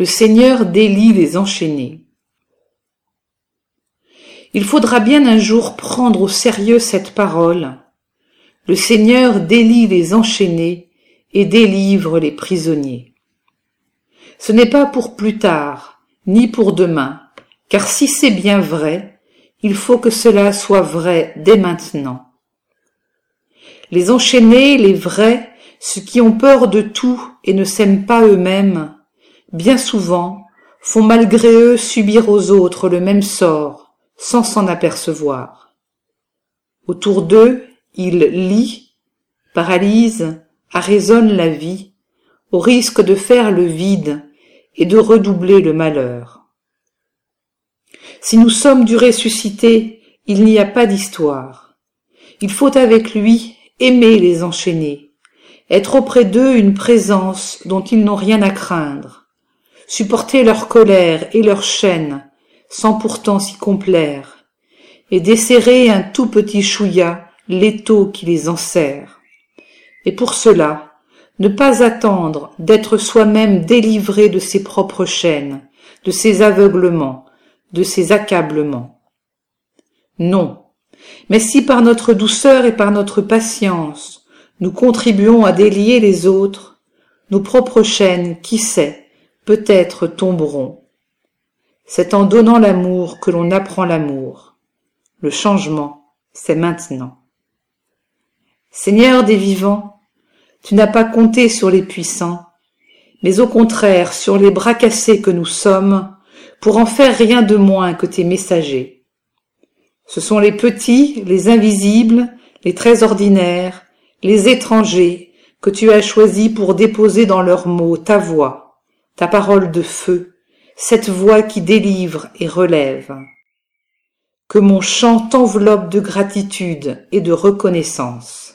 Le Seigneur délie les enchaînés. Il faudra bien un jour prendre au sérieux cette parole. Le Seigneur délie les enchaînés et délivre les prisonniers. Ce n'est pas pour plus tard, ni pour demain, car si c'est bien vrai, il faut que cela soit vrai dès maintenant. Les enchaînés, les vrais, ceux qui ont peur de tout et ne s'aiment pas eux-mêmes, bien souvent, font malgré eux subir aux autres le même sort, sans s'en apercevoir. Autour d'eux, ils lient, paralysent, arraisonnent la vie, au risque de faire le vide et de redoubler le malheur. Si nous sommes du ressuscité, il n'y a pas d'histoire. Il faut avec lui aimer les enchaînés, être auprès d'eux une présence dont ils n'ont rien à craindre, supporter leur colère et leur chaîne sans pourtant s'y complaire, et desserrer un tout petit chouïa l'étau qui les enserre. Et pour cela, ne pas attendre d'être soi-même délivré de ses propres chaînes, de ses aveuglements, de ses accablements. Non, mais si par notre douceur et par notre patience, nous contribuons à délier les autres, nos propres chaînes, qui sait, peut-être tomberont. C'est en donnant l'amour que l'on apprend l'amour. Le changement, c'est maintenant. Seigneur des vivants, tu n'as pas compté sur les puissants, mais au contraire sur les bras cassés que nous sommes, pour en faire rien de moins que tes messagers. Ce sont les petits, les invisibles, les très ordinaires, les étrangers que tu as choisis pour déposer dans leurs mots ta voix, ta parole de feu, cette voix qui délivre et relève. Que mon chant t'enveloppe de gratitude et de reconnaissance.